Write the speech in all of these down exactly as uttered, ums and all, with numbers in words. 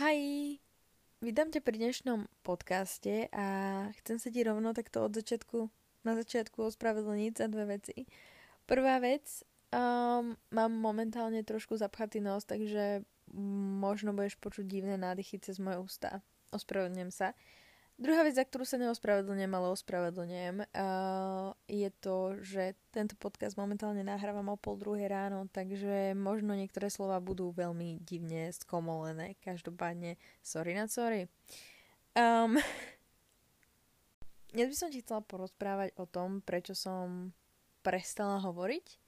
Hej, vydám ťa pri dnešnom podcaste a chcem sa ti rovno takto od začiatku, na začiatku ospravedlniť za dve veci. Prvá vec, um, mám momentálne trošku zapchatý nos, takže možno budeš počuť divné nádychy cez moje ústa. Ospravedlňujem sa. Druhá vec, za ktorú sa neospravedlňujem, ale ospravedlňujem, uh, je to, že tento podcast momentálne nahrávam o pol druhej ráno, takže možno niektoré slova budú veľmi divne skomolené. Každopádne, sorry na sorry. Um, dnes by som ti chcela porozprávať o tom, prečo som prestala hovoriť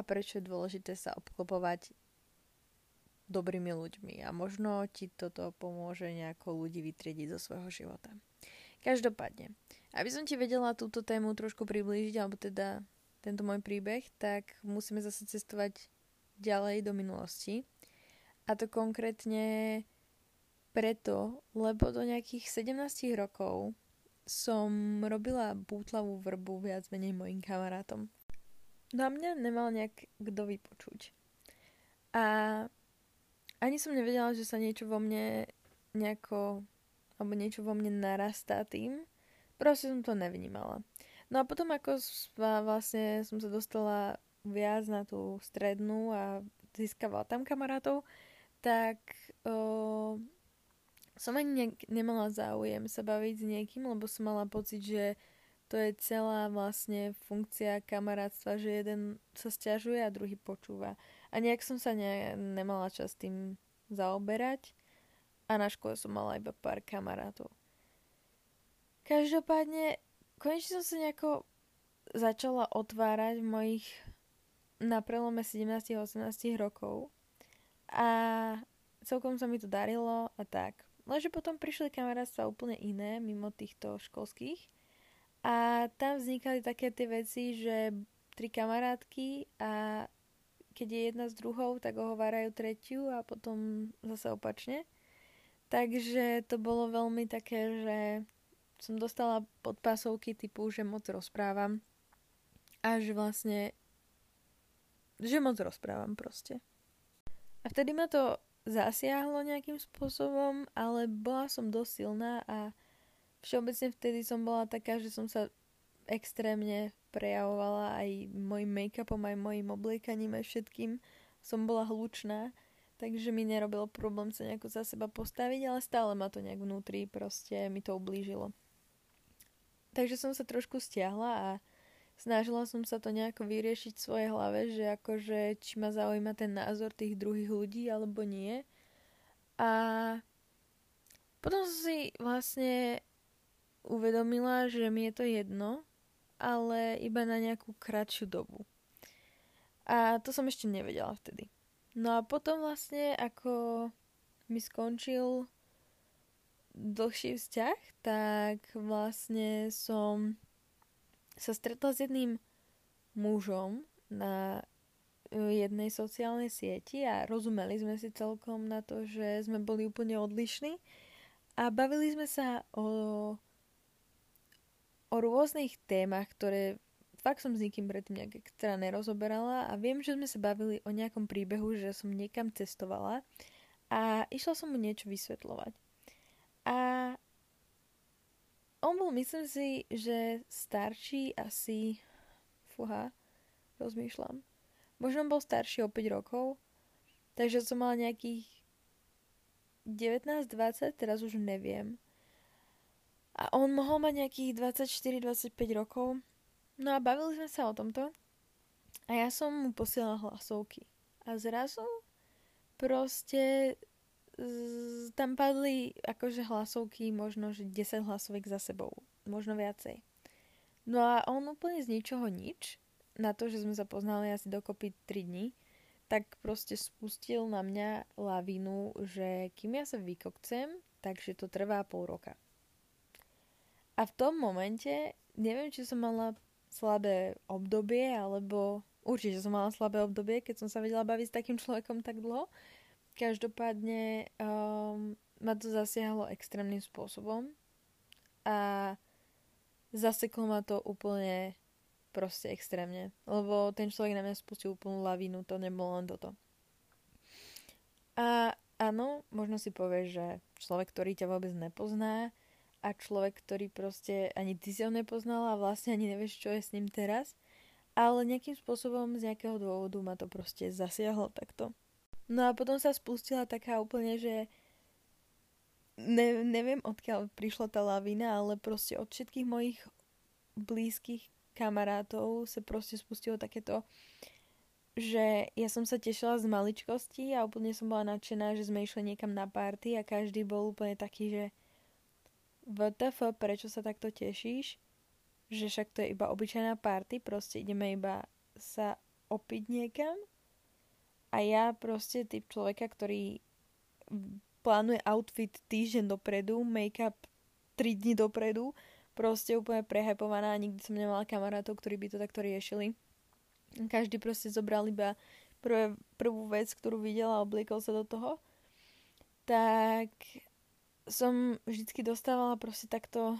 a prečo je dôležité sa obklopovať dobrými ľuďmi a možno ti toto pomôže nejako ľudí vytriediť zo svojho života. Každopádne, aby som ti vedela túto tému trošku priblížiť, alebo teda tento môj príbeh, tak musíme zase cestovať ďalej do minulosti. A to konkrétne preto, lebo do nejakých sedemnástich rokov som robila bútlavú vrbu viac menej mojim kamarátom. No a mňa nemal nejak kdo vypočuť. A ani som nevedela, že sa niečo vo mne nejako, alebo niečo vo mne narastá tým. Proste som to nevnímala. No a potom ako vlastne som sa dostala viac na tú strednú a získavala tam kamarátov, tak o, som ani ne- nemala záujem sa baviť s niekým, lebo som mala pocit, že to je celá vlastne funkcia kamarátstva, že jeden sa sťažuje a druhý počúva. A nejak som sa ne, nemala čas tým zaoberať a na škole som mala iba pár kamarátov. Každopádne, konečne som sa nejako začala otvárať v mojich na prelome sedemnástich a osemnástich rokov a celkom sa mi to darilo a tak. Lenže potom prišli kamarátstva úplne iné, mimo týchto školských. A tam vznikali také tie veci, že tri kamarátky a keď je jedna s druhou, tak ohovárajú tretiu a potom zase opačne. Takže to bolo veľmi také, že som dostala podpásovky typu, že moc rozprávam a že vlastne, že moc rozprávam proste. A vtedy ma to zasiahlo nejakým spôsobom, ale bola som dosť silná a všeobecne vtedy som bola taká, že som sa extrémne prejavovala aj mojim make-upom, aj mojim obliekaním, aj všetkým. Som bola hlučná, takže mi nerobilo problém sa nejako za seba postaviť, ale stále ma to nejak vnútri, proste mi to ublížilo. Takže som sa trošku stiahla a snažila som sa to nejako vyriešiť v svojej hlave, že akože či ma zaujíma ten názor tých druhých ľudí, alebo nie. A potom som si vlastne uvedomila, že mi je to jedno, ale iba na nejakú kratšiu dobu. A to som ešte nevedela vtedy. No a potom vlastne, ako mi skončil dlhší vzťah, tak vlastne som sa stretla s jedným mužom na jednej sociálnej sieti a rozumeli sme si celkom na to, že sme boli úplne odlišní a bavili sme sa o o rôznych témach, ktoré fakt som s nikým predtým nejak extra nerozoberala a viem, že sme sa bavili o nejakom príbehu, že som niekam cestovala a išla som mu niečo vysvetľovať. A on bol, myslím si, že starší asi, fúha, rozmýšľam, možno bol starší o päť rokov, takže som mala nejakých devätnásť dvadsať, teraz už neviem. A on mohol mať nejakých dvadsaťštyri dvadsaťpäť rokov. No a bavili sme sa o tomto. A ja som mu posielala hlasovky. A zrazu proste z, tam padli akože hlasovky možno že desať hlasovek za sebou. Možno viacej. No a on úplne z ničoho nič. Na to, že sme sa poznali asi dokopy tri dní. Tak proste spustil na mňa lavinu, že kým ja sa vykokcem, takže to trvá pol roka. A v tom momente, neviem, či som mala slabé obdobie, alebo určite som mala slabé obdobie, keď som sa vedela baviť s takým človekom tak dlho. Každopádne um, ma to zasiahlo extrémnym spôsobom a zaseklo ma to úplne proste extrémne. Lebo ten človek na mňa spustil úplnú lavinu, to nebolo len toto. A, a Áno, možno si povieš, že človek, ktorý ťa vôbec nepozná a človek, ktorý proste ani ty si ho nepoznala a vlastne ani nevieš, čo je s ním teraz, ale nejakým spôsobom z nejakého dôvodu ma to proste zasiahlo takto. No a potom sa spustila taká úplne, že ne, neviem, odkiaľ prišla tá lavína, ale proste od všetkých mojich blízkych kamarátov sa proste spustilo takéto, že ja som sa tešila z maličkosti a úplne som bola nadšená, že sme išli niekam na party a každý bol úplne taký, že W T F, prečo sa takto tešíš? Že však to je iba obyčajná party, proste ideme iba sa opiť niekam. A ja proste typ človeka, ktorý plánuje outfit týždeň dopredu, make-up tri dni dopredu, proste úplne prehajpovaná, nikdy som nemala kamarátov, ktorí by to takto riešili. Každý proste zobral iba prv, prvú vec, ktorú videl a obliekol sa do toho. Tak som vždycky dostávala proste takto,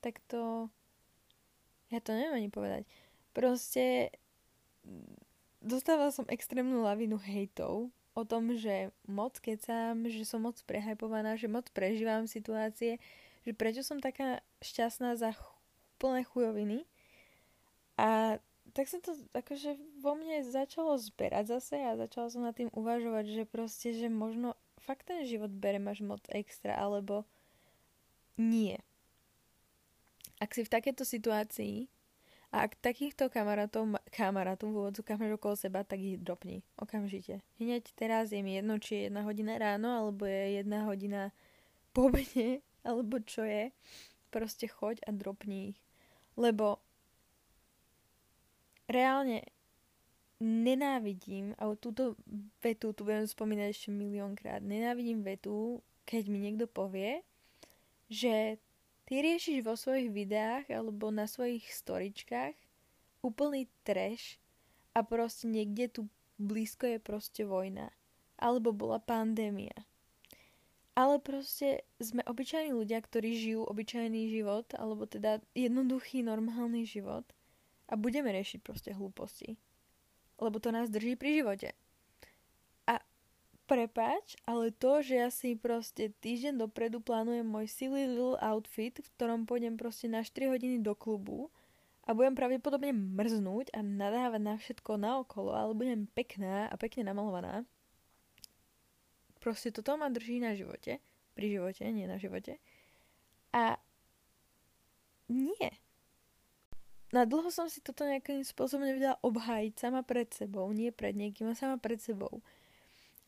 takto, ja to neviem ani povedať, proste dostávala som extrémnu lavinu hejtov o tom, že moc kecám, že som moc prehajpovaná, že moc prežívam situácie, že prečo som taká šťastná za ch- plné chujoviny. A tak sa to akože vo mne začalo zberať zase a začala som nad tým uvažovať, že proste, že možno fakt ten život berem až moc extra, alebo nie. Ak si v takéto situácii a ak takýchto kamarátov, kamarátov v úvodzovkách máš okolo seba, tak ich dropni okamžite. Hneď teraz je mi jedno, či je jedna hodina ráno, alebo je jedna hodina po obede, alebo čo je. Proste choď a dropni ich. Lebo reálne nenávidím, ale túto vetu, tu budem spomínať ešte miliónkrát, nenávidím vetu, keď mi niekto povie, že ty riešiš vo svojich videách alebo na svojich storičkách úplný trash a proste niekde tu blízko je proste vojna. Alebo bola pandémia. Ale proste sme obyčajní ľudia, ktorí žijú obyčajný život, alebo teda jednoduchý, normálny život. A budeme riešiť proste hlúposti. Lebo to nás drží pri živote. A prepáč, ale to, že ja si proste týždeň dopredu plánujem môj silly little outfit, v ktorom pôjdem proste na štyri hodiny do klubu a budem pravdepodobne mrznúť a nadávať na všetko naokolo, ale budem pekná a pekne namalovaná. Proste toto ma drží na živote. Pri živote, nie na živote. A nie. Na dlho som si toto nejakým spôsobom nevedela obhájiť sama pred sebou, nie pred niekým, a sama pred sebou.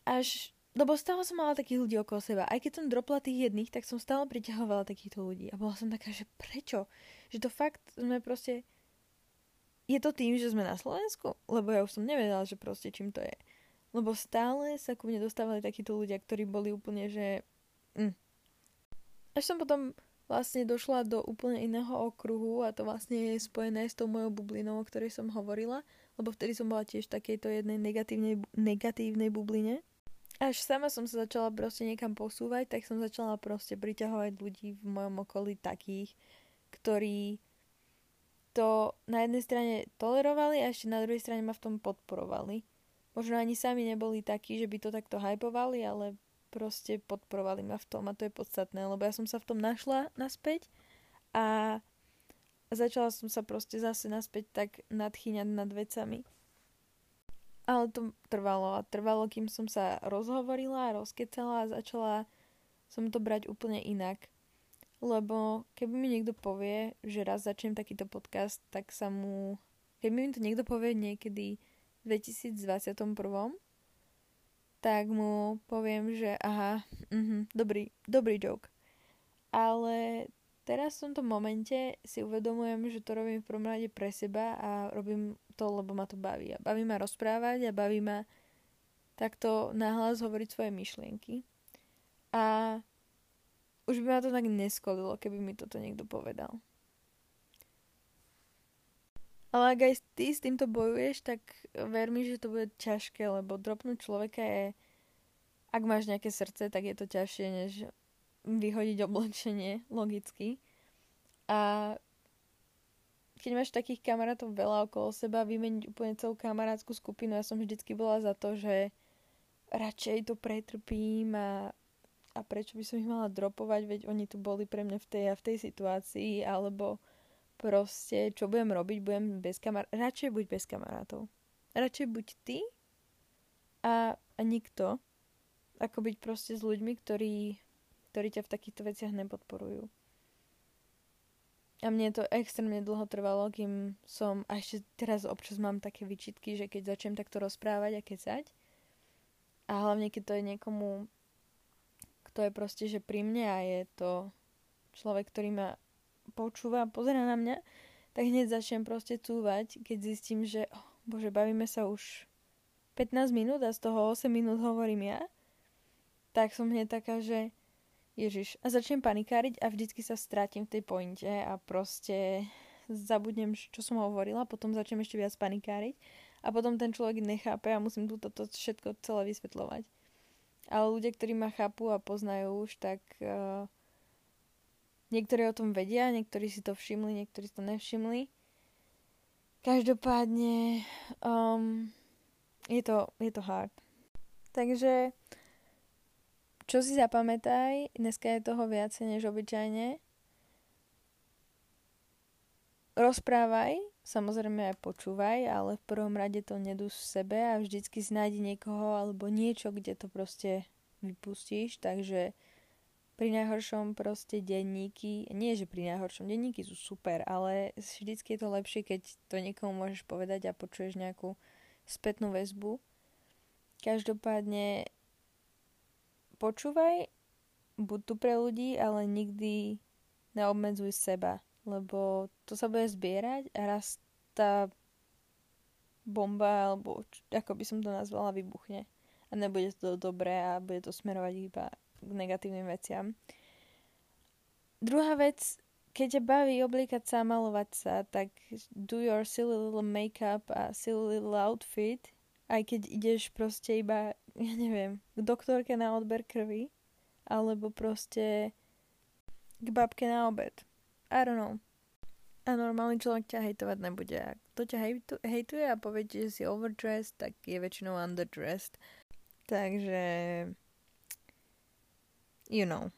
Až, lebo stále som mala takých ľudí okolo seba. Aj keď som dropla tých jedných, tak som stále priťahovala takýchto ľudí. A bola som taká, že prečo? Že to fakt sme proste... Je to tým, že sme na Slovensku? Lebo ja už som nevedela, že proste čím to je. Lebo stále sa ku mne dostávali takíto ľudia, ktorí boli úplne, že... Mm. Až som potom... vlastne došla do úplne iného okruhu a to vlastne je spojené s tou mojou bublinou, o ktorej som hovorila, lebo vtedy som bola tiež v takejto jednej negatívnej, negatívnej bubline. Až sama som sa začala proste niekam posúvať, tak som začala proste priťahovať ľudí v mojom okolí takých, ktorí to na jednej strane tolerovali a ešte na druhej strane ma v tom podporovali. Možno ani sami neboli takí, že by to takto hypovali, ale... proste podporovali ma v tom a to je podstatné, lebo ja som sa v tom našla naspäť a začala som sa proste zase naspäť tak nadchýňať nad vecami. Ale to trvalo a trvalo, kým som sa rozhovorila, rozkecala a začala som to brať úplne inak. Lebo keby mi niekto povie, že raz začnem takýto podcast, tak sa mu... Keby mi to niekto povie niekedy v dvetisícdvadsaťjeden, tak mu poviem, že aha, mm-hmm, dobrý, dobrý joke. Ale teraz v tomto momente si uvedomujem, že to robím v prvom rade pre seba a robím to, lebo ma to baví. A baví ma rozprávať a baví ma takto nahlas hovoriť svoje myšlienky. A už by ma to tak neskolilo, keby mi toto niekto povedal. Ale ak aj ty s týmto bojuješ, tak ver mi, že to bude ťažké, lebo dropnúť človeka je, ak máš nejaké srdce, tak je to ťažšie, než vyhodiť oblečenie, logicky. A keď máš takých kamarátov veľa okolo seba, vymeniť úplne celú kamarátsku skupinu, ja som vždycky bola za to, že radšej to pretrpím a, a prečo by som ich mala dropovať, veď oni tu boli pre mňa v tej a v tej situácii, alebo proste, čo budem robiť, budem bez kamarátov. Radšej buď bez kamarátov. Radšej buď ty a, a nikto, ako byť proste s ľuďmi, ktorí, ktorí ťa v takýchto veciach nepodporujú. A mne to extrémne dlho trvalo, kým som, a ešte teraz občas mám také výčitky, že keď začnem takto rozprávať a kecať, a hlavne keď to je niekomu, kto je proste, že pri mne a je to človek, ktorý ma počúva a pozerá na mňa, tak hneď začnem proste cúvať, keď zistím, že oh, bože, bavíme sa už pätnásť minút a z toho osem minút hovorím ja, tak som hneď taká, že Ježiš. A začnem panikáriť a vždycky sa strátim v tej pointe a proste zabudnem, čo som hovorila, potom začnem ešte viac panikáriť a potom ten človek nechápe a musím túto to všetko celé vysvetľovať. Ale ľudia, ktorí ma chápu a poznajú už, tak uh, niektorí o tom vedia, niektorí si to všimli, niektorí si to nevšimli. Každopádne um, je to, je to hard. Takže čo si zapamätaj, dneska je toho viacej než obyčajne. Rozprávaj, samozrejme aj počúvaj, ale v prvom rade to nedúš v sebe a vždycky si nájdi niekoho alebo niečo, kde to proste vypustíš, takže pri najhoršom proste denníky, nie že pri najhoršom, denníky sú super, ale vždycky je to lepšie, keď to niekomu môžeš povedať a počuješ nejakú spätnú väzbu. Každopádne počúvaj, buď tu pre ľudí, ale nikdy neobmedzuj seba, lebo to sa bude zbierať a raz tá bomba, alebo ako by som to nazvala, vybuchne. A nebude to dobré a bude to smerovať iba k negatívnym veciam. Druhá vec, keď ťa baví obliekať sa a malovať sa, tak do your silly little makeup a silly little outfit, aj keď ideš proste iba, ja neviem, k doktorke na odber krvi, alebo proste k babke na obed. I don't know. A normálny človek ťa hejtovať nebude. A kto ťa hejtu- hejtuje a povie, že si overdressed, tak je väčšinou underdressed. Takže, you know.